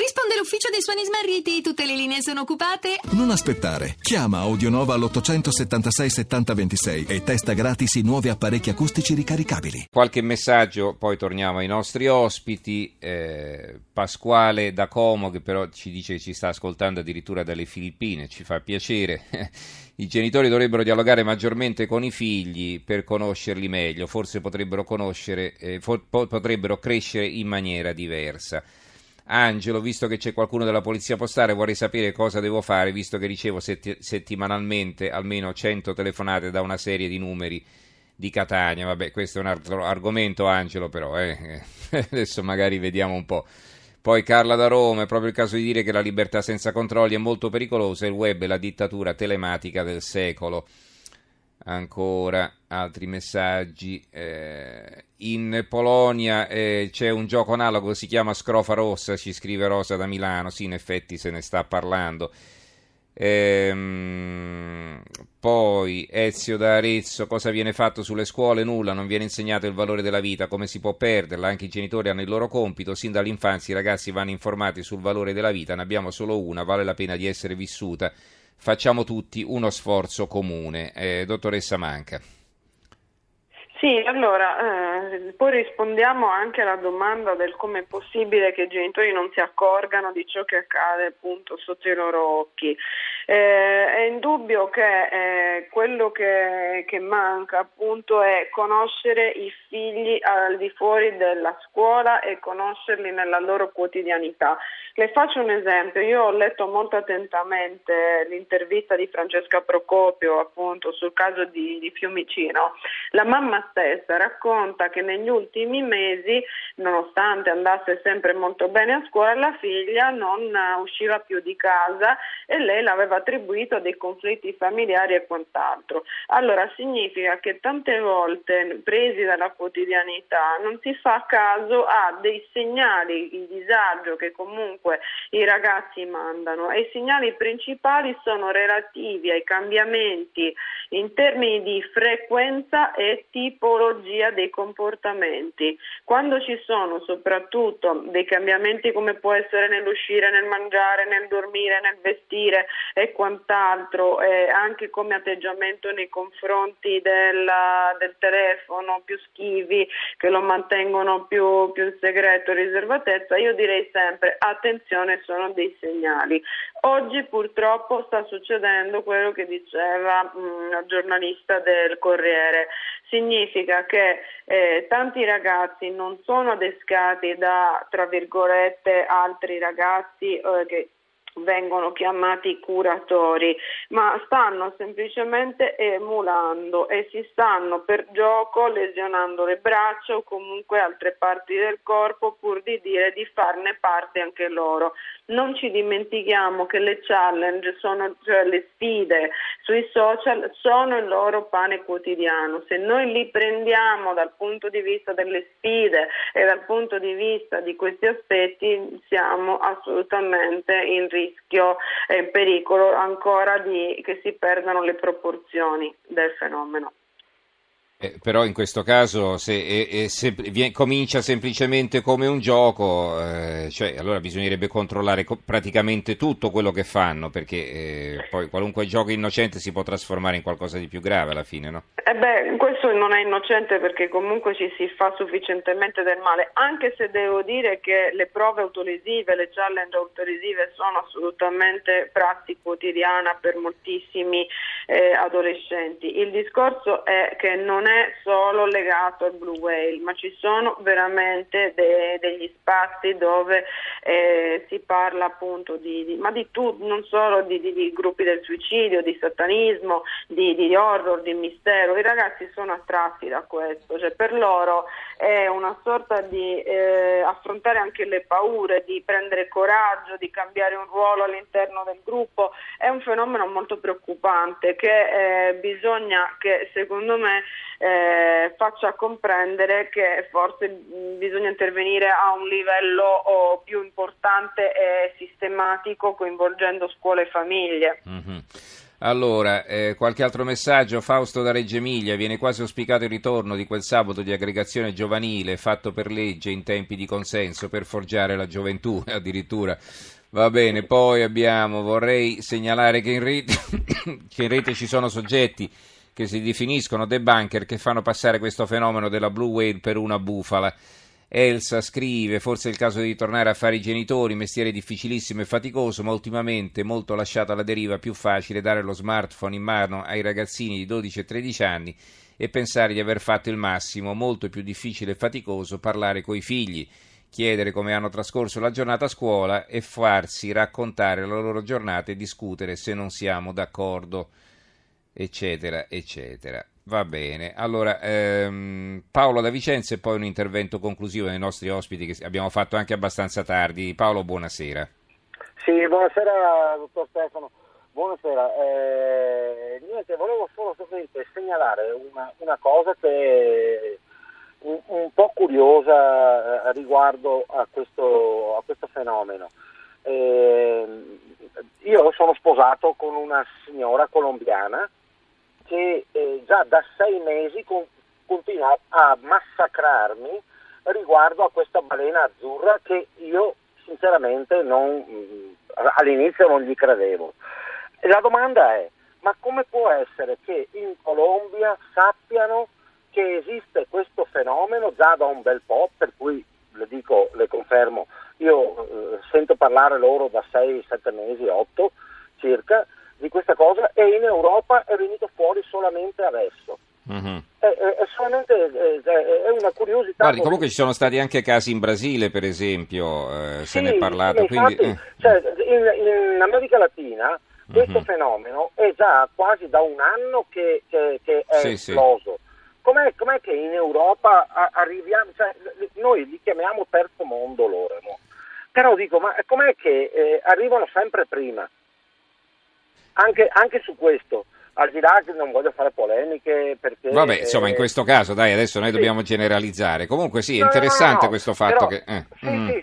Risponde l'ufficio dei suoni smarriti, tutte le linee sono occupate. Non aspettare, chiama Audio Nova all'876 70 26 e testa gratis i nuovi apparecchi acustici ricaricabili. Qualche messaggio, poi torniamo ai nostri ospiti. Pasquale da Como, che però ci dice che ci sta ascoltando addirittura dalle Filippine, ci fa piacere. I genitori dovrebbero dialogare maggiormente con i figli per conoscerli meglio, forse potrebbero conoscere, potrebbero crescere in maniera diversa. Angelo, visto che c'è qualcuno della polizia postale, vorrei sapere cosa devo fare, visto che ricevo settimanalmente almeno 100 telefonate da una serie di numeri di Catania. Vabbè, questo è un altro argomento, Angelo, però adesso magari vediamo un po'. Poi Carla da Roma, è proprio il caso di dire che la libertà senza controlli è molto pericolosa, il web è la dittatura telematica del secolo. Ancora altri messaggi. In Polonia c'è un gioco analogo, si chiama Scrofa Rossa, ci scrive Rosa da Milano. Sì, in effetti se ne sta parlando. Poi Ezio da Arezzo, cosa viene fatto sulle scuole? Nulla, non viene insegnato il valore della vita, come si può perderla, anche i genitori hanno il loro compito, sin dall'infanzia i ragazzi vanno informati sul valore della vita, ne abbiamo solo una, vale la pena di essere vissuta, facciamo tutti uno sforzo comune. Dottoressa Manca. Sì, allora, poi rispondiamo anche alla domanda del come è possibile che i genitori non si accorgano di ciò che accade appunto sotto i loro occhi. È indubbio che quello che manca appunto è conoscere i figli al di fuori della scuola e conoscerli nella loro quotidianità. Le faccio un esempio, io ho letto molto attentamente l'intervista di Francesca Procopio appunto sul caso di Fiumicino. La mamma stessa racconta che negli ultimi mesi, nonostante andasse sempre molto bene a scuola, la figlia non usciva più di casa e lei l'aveva attribuito a dei conflitti familiari e quant'altro. Allora significa che tante volte, presi dalla quotidianità, non si fa caso a dei segnali di disagio che comunque i ragazzi mandano, e i segnali principali sono relativi ai cambiamenti in termini di frequenza e tipologia dei comportamenti. Quando ci sono soprattutto dei cambiamenti come può essere nell'uscire, nel mangiare, nel dormire, nel vestire e quant'altro, anche come atteggiamento nei confronti del telefono, più schivi, che lo mantengono più in segreto, riservatezza, io direi sempre attenzione, sono dei segnali. Oggi purtroppo sta succedendo quello che diceva la giornalista del Corriere. Significa che tanti ragazzi non sono adescati da, tra virgolette, altri ragazzi che vengono chiamati curatori, ma stanno semplicemente emulando e si stanno per gioco lesionando le braccia o comunque altre parti del corpo pur di dire di farne parte anche loro. Non ci dimentichiamo che le challenge sono, cioè le sfide sui social, sono il loro pane quotidiano. Se noi li prendiamo dal punto di vista delle sfide e dal punto di vista di questi aspetti, siamo assolutamente in rischio e in pericolo ancora di che si perdano le proporzioni del fenomeno. Però in questo caso se comincia semplicemente come un gioco, cioè allora bisognerebbe controllare praticamente tutto quello che fanno, perché poi qualunque gioco innocente si può trasformare in qualcosa di più grave alla fine, no? Questo non è innocente, perché comunque ci si fa sufficientemente del male, anche se devo dire che le prove autolesive, le challenge autolesive sono assolutamente prassi quotidiana per moltissimi adolescenti. Il discorso è che non è solo legato al Blue Whale, ma ci sono veramente degli spazi dove si parla appunto di gruppi del suicidio, di satanismo, di horror, di mistero. I ragazzi sono attratti da questo, cioè per loro è una sorta di affrontare anche le paure, di prendere coraggio, di cambiare un ruolo all'interno del gruppo. È un fenomeno molto preoccupante che bisogna che, secondo me, faccia comprendere che forse bisogna intervenire a un livello più importante e sistematico, coinvolgendo scuole e famiglie. Mm-hmm. Allora, qualche altro messaggio. Fausto da Reggio Emilia: viene quasi auspicato il ritorno di quel sabato di aggregazione giovanile fatto per legge in tempi di consenso per forgiare la gioventù, addirittura. Va bene, poi abbiamo, vorrei segnalare che in rete ci sono soggetti che si definiscono debunker che fanno passare questo fenomeno della Blue Whale per una bufala. Elsa scrive: forse è il caso di tornare a fare i genitori, mestiere difficilissimo e faticoso, ma ultimamente molto lasciato alla deriva, più facile dare lo smartphone in mano ai ragazzini di 12 e 13 anni e pensare di aver fatto il massimo, molto più difficile e faticoso parlare coi figli, chiedere come hanno trascorso la giornata a scuola e farsi raccontare la loro giornata e discutere se non siamo d'accordo, eccetera, eccetera. Va bene, allora Paolo da Vicenza e poi un intervento conclusivo dei nostri ospiti che abbiamo fatto anche abbastanza tardi. Paolo, buonasera. Sì, buonasera dottor Stefano, buonasera. Niente, volevo solo segnalare una cosa che un po' curiosa riguardo a questo fenomeno. Io sono sposato con una signora colombiana che già da 6 mesi continua a massacrarmi riguardo a questa balena azzurra che io sinceramente all'inizio non gli credevo. La domanda è: ma come può essere che in Colombia sappiano che esiste questo fenomeno già da un bel po', per cui le dico, le confermo, io sento parlare loro da 6, 7 mesi, 8 circa, di questa cosa, e in Europa è venuto fuori solamente adesso. Mm-hmm. È solamente è una curiosità. Guardi, comunque ci sono stati anche casi in Brasile, per esempio, se ne è parlato. Infatti, quindi... cioè, in America Latina questo mm-hmm. fenomeno è già quasi da un anno che è esploso. Sì. Com'è che in Europa arriviamo, cioè, noi li chiamiamo terzo mondo loro, no? Però dico, ma com'è che arrivano sempre prima? Anche su questo, al di là che non voglio fare polemiche perché... Vabbè, insomma, in questo caso, dai, adesso noi dobbiamo generalizzare. Comunque sì, è interessante questo fatto, però, che...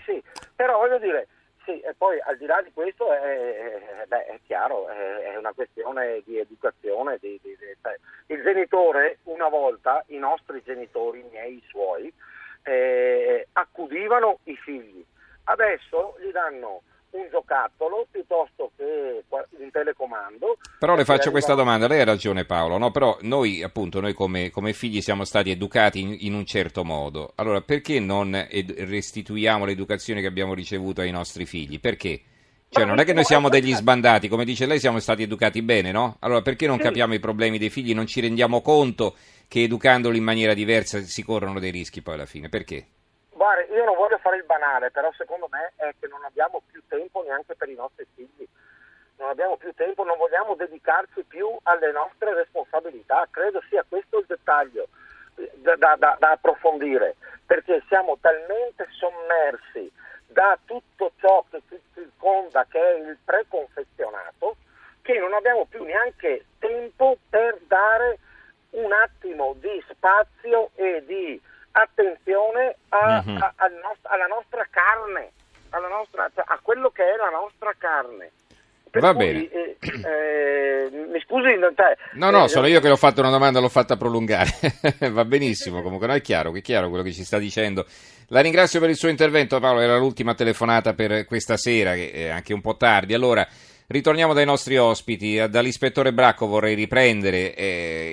Sì, però voglio dire, sì, e poi al di là di questo è chiaro, è una questione di educazione. Il genitore, una volta, i nostri genitori, i miei, i suoi, accudivano i figli. Adesso gli danno un giocattolo piuttosto che un telecomando. Però le faccio questa domanda, lei ha ragione Paolo, no? Però noi appunto, come figli siamo stati educati in un certo modo, allora perché non restituiamo l'educazione che abbiamo ricevuto ai nostri figli? Perché? Cioè non è che noi siamo degli sbandati, come dice lei siamo stati educati bene, no? Allora perché non capiamo i problemi dei figli, non ci rendiamo conto che educandoli in maniera diversa si corrono dei rischi poi alla fine, perché? Guarda, io non voglio fare il banale, però secondo me è che non abbiamo più tempo neanche per i nostri figli, non abbiamo più tempo, non vogliamo dedicarci più alle nostre responsabilità, credo sia questo il dettaglio da approfondire, perché siamo talmente sommersi da tutto ciò che ci circonda, che è il preconfezionato, che non abbiamo più neanche tempo per dare un attimo di spazio e di attenzione alla nostra carne, a quello che è la nostra carne. Per Va cui, bene. Mi scusi, no, sono io che l'ho fatto una domanda, l'ho fatta prolungare. Va benissimo, comunque no, è chiaro quello che ci sta dicendo. La ringrazio per il suo intervento Paolo, era l'ultima telefonata per questa sera, che è anche un po' tardi. Allora ritorniamo dai nostri ospiti, dall'ispettore Bracco vorrei riprendere,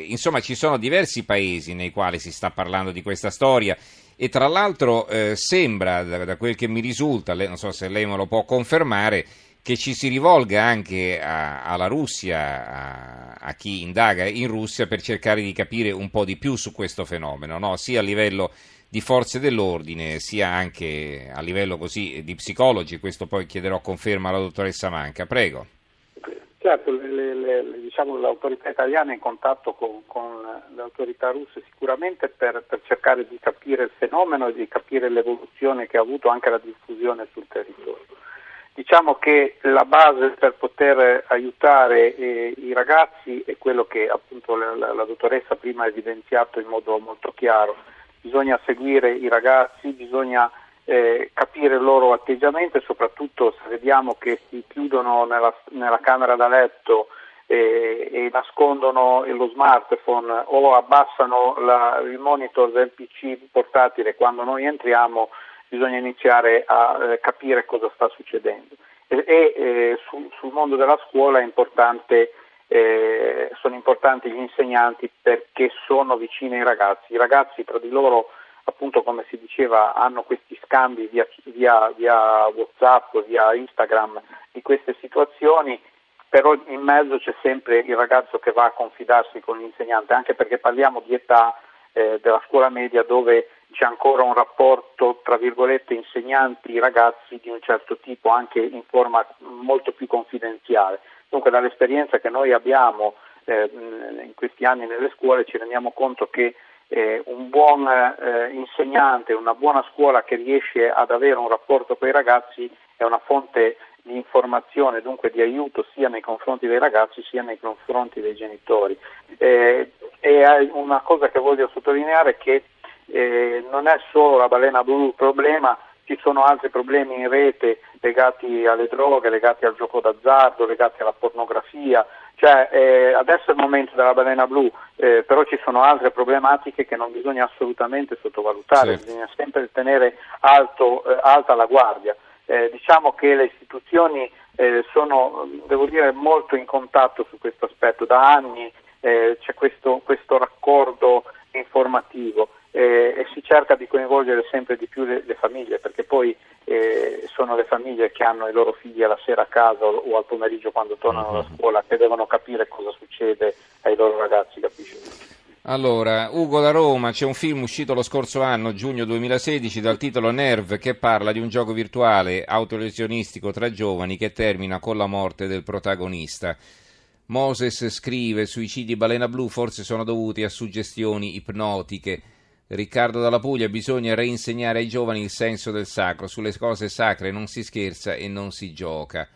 insomma ci sono diversi paesi nei quali si sta parlando di questa storia e tra l'altro sembra, da quel che mi risulta, non so se lei me lo può confermare, che ci si rivolga anche alla Russia, a chi indaga in Russia per cercare di capire un po' di più su questo fenomeno, no? Sia a livello di forze dell'ordine sia anche a livello così di psicologi, questo poi chiederò conferma alla dottoressa Manca, prego. Certo, diciamo l'autorità italiana è in contatto con le autorità russe sicuramente per cercare di capire il fenomeno e di capire l'evoluzione che ha avuto anche la diffusione sul territorio. Diciamo che la base per poter aiutare i ragazzi è quello che appunto la dottoressa prima ha evidenziato in modo molto chiaro. Bisogna seguire i ragazzi, bisogna capire il loro atteggiamento e soprattutto se vediamo che si chiudono nella camera da letto e nascondono lo smartphone o abbassano il monitor del PC portatile quando noi entriamo, bisogna iniziare a capire cosa sta succedendo. Sul mondo della scuola è importante, sono importanti gli insegnanti perché sono vicini ai ragazzi. I ragazzi tra di loro, appunto come si diceva, hanno questi scambi via Whatsapp, via Instagram di queste situazioni, però in mezzo c'è sempre il ragazzo che va a confidarsi con l'insegnante, anche perché parliamo di età della scuola media dove c'è ancora un rapporto tra virgolette insegnanti-ragazzi di un certo tipo, anche in forma molto più confidenziale. Dunque dall'esperienza che noi abbiamo in questi anni nelle scuole ci rendiamo conto che un buon insegnante, una buona scuola che riesce ad avere un rapporto con i ragazzi è una fonte di informazione, dunque di aiuto sia nei confronti dei ragazzi sia nei confronti dei genitori. E una cosa che voglio sottolineare è che non è solo la balena blu il problema, ci sono altri problemi in rete legati alle droghe, legati al gioco d'azzardo, legati alla pornografia. Cioè adesso è il momento della balena blu, però ci sono altre problematiche che non bisogna assolutamente sottovalutare, sì. Bisogna sempre tenere alta la guardia. Diciamo che le istituzioni sono, devo dire, molto in contatto su questo aspetto, da anni c'è questo raccordo informativo e si cerca di coinvolgere sempre di più le famiglie, perché poi sono le famiglie che hanno i loro figli alla sera a casa o al pomeriggio quando tornano da scuola che devono capire cosa succede ai loro ragazzi, capisci? Allora, Ugo da Roma, c'è un film uscito lo scorso anno, giugno 2016, dal titolo Nerve, che parla di un gioco virtuale autolesionistico tra giovani che termina con la morte del protagonista. Moses scrive: suicidi balena blu forse sono dovuti a suggestioni ipnotiche. Riccardo dalla Puglia: bisogna reinsegnare ai giovani il senso del sacro, sulle cose sacre non si scherza e non si gioca.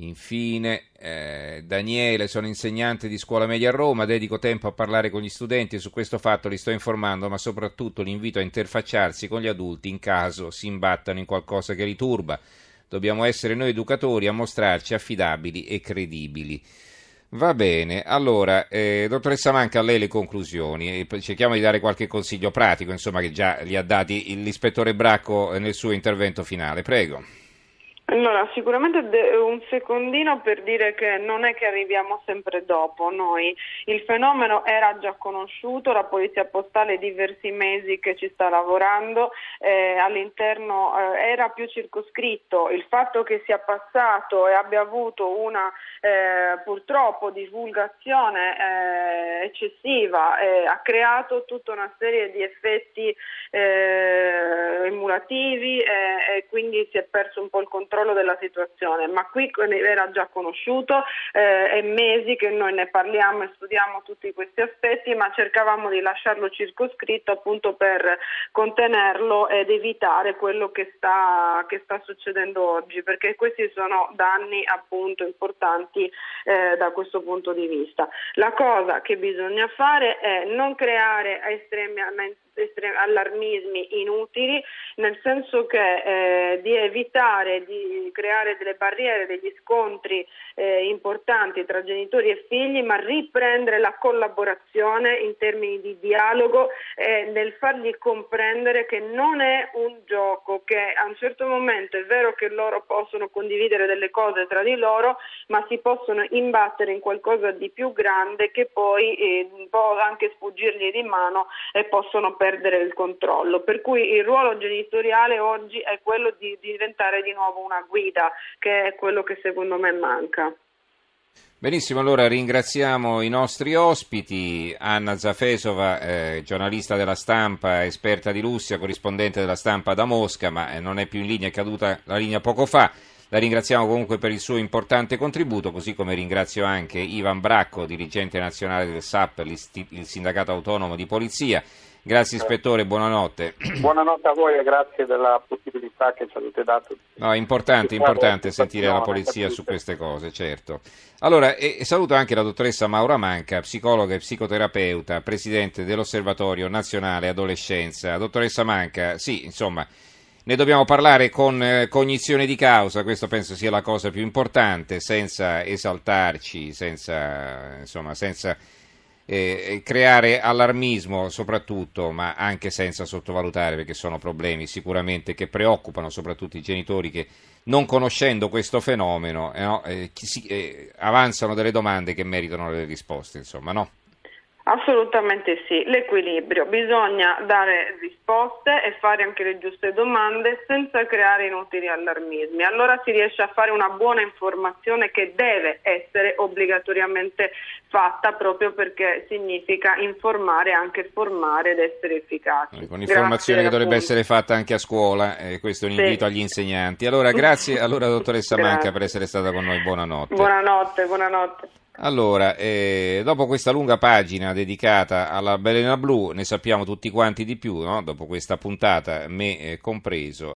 Infine Daniele: sono insegnante di scuola media a Roma, dedico tempo a parlare con gli studenti, su questo fatto li sto informando, ma soprattutto li invito a interfacciarsi con gli adulti in caso si imbattano in qualcosa che li turba. Dobbiamo essere noi educatori a mostrarci affidabili e credibili. Va bene, allora dottoressa Manca, a lei le conclusioni, e cerchiamo di dare qualche consiglio pratico, insomma, che già li ha dati l'ispettore Bracco nel suo intervento finale, prego. Allora, sicuramente un secondino per dire che non è che arriviamo sempre dopo noi, il fenomeno era già conosciuto, la polizia postale è diversi mesi che ci sta lavorando, all'interno era più circoscritto, il fatto che sia passato e abbia avuto una purtroppo divulgazione eccessiva ha creato tutta una serie di effetti emulativi e quindi si è perso un po' il controllo della situazione, ma qui era già conosciuto, è mesi che noi ne parliamo e studiamo tutti questi aspetti, ma cercavamo di lasciarlo circoscritto appunto per contenerlo ed evitare quello che sta succedendo oggi, perché questi sono danni appunto importanti da questo punto di vista. La cosa che bisogna fare è non creare allarmismi inutili, nel senso che di evitare di creare delle barriere, degli scontri importanti tra genitori e figli, ma riprendere la collaborazione in termini di dialogo nel fargli comprendere che non è un gioco, che a un certo momento è vero che loro possono condividere delle cose tra di loro, ma si possono imbattere in qualcosa di più grande che poi può anche sfuggirgli di mano e possono perdere il controllo, per cui il ruolo genitoriale oggi è quello di diventare di nuovo una guida, che è quello che secondo me manca. Benissimo, allora ringraziamo i nostri ospiti, Anna Zafesova, giornalista della Stampa, esperta di Russia, corrispondente della Stampa da Mosca, ma non è più in linea, è caduta la linea poco fa. La ringraziamo comunque per il suo importante contributo, così come ringrazio anche Ivan Bracco, dirigente nazionale del SAP, il sindacato autonomo di polizia. Grazie ispettore, buonanotte. Buonanotte a voi e grazie della possibilità che ci avete dato. No, è importante sentire la polizia su queste cose, certo. Allora, e saluto anche la dottoressa Maura Manca, psicologa e psicoterapeuta, presidente dell'Osservatorio Nazionale Adolescenza. Dottoressa Manca, sì, insomma, Ne dobbiamo parlare con cognizione di causa, questo penso sia la cosa più importante, senza esaltarci, senza creare allarmismo soprattutto, ma anche senza sottovalutare, perché sono problemi sicuramente che preoccupano soprattutto i genitori che, non conoscendo questo fenomeno, avanzano delle domande che meritano delle risposte, insomma, no? Assolutamente sì, l'equilibrio, bisogna dare risposte e fare anche le giuste domande senza creare inutili allarmismi, allora si riesce a fare una buona informazione che deve essere obbligatoriamente fatta proprio perché significa informare, anche formare ed essere efficaci. Con informazione che dovrebbe essere fatta anche a scuola, questo è un invito agli insegnanti. Allora grazie, allora dottoressa Manca per essere stata con noi, buonanotte. Buonanotte, buonanotte. Allora, dopo questa lunga pagina dedicata alla balena blu ne sappiamo tutti quanti di più, no? Dopo questa puntata, me compreso.